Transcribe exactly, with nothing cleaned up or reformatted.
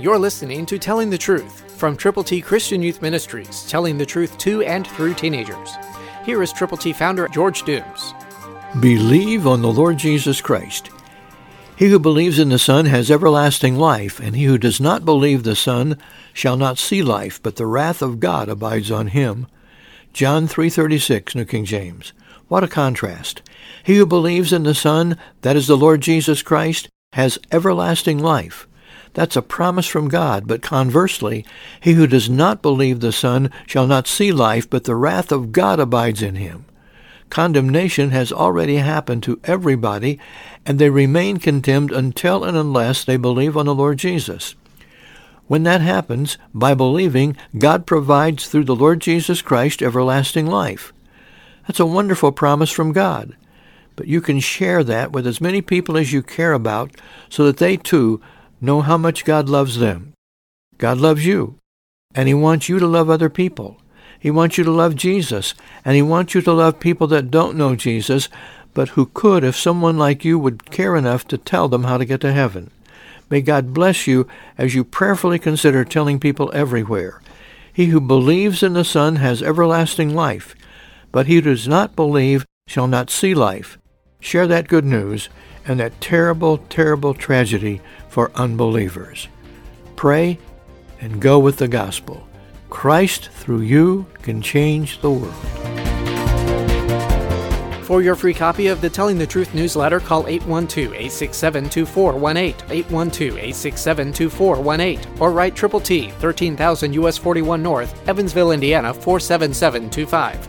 You're listening to Telling the Truth from Triple T Christian Youth Ministries, telling the truth to and through teenagers. Here is Triple T founder George Dooms. Believe on the Lord Jesus Christ. He who believes in the Son has everlasting life, and he who does not believe the Son shall not see life, but the wrath of God abides on him. John three thirty-six, New King James. What a contrast. He who believes in the Son, that is the Lord Jesus Christ, has everlasting life. That's a promise from God, but conversely, he who does not believe the Son shall not see life, but the wrath of God abides in him. Condemnation has already happened to everybody, and they remain condemned until and unless they believe on the Lord Jesus. When that happens, by believing, God provides through the Lord Jesus Christ everlasting life. That's a wonderful promise from God. But you can share that with as many people as you care about so that they too know how much God loves them. God loves you, and He wants you to love other people. He wants you to love Jesus, and He wants you to love people that don't know Jesus, but who could if someone like you would care enough to tell them how to get to heaven. May God bless you as you prayerfully consider telling people everywhere. He who believes in the Son has everlasting life, but he who does not believe shall not see life. Share that good news and that terrible, terrible tragedy for unbelievers. Pray and go with the gospel. Christ through you can change the world. For your free copy of the Telling the Truth newsletter, call eight one two, eight six seven, two four one eight, eight one two, eight six seven, two four one eight, or write Triple T, thirteen thousand U S forty-one North, Evansville, Indiana, four seven seven two five.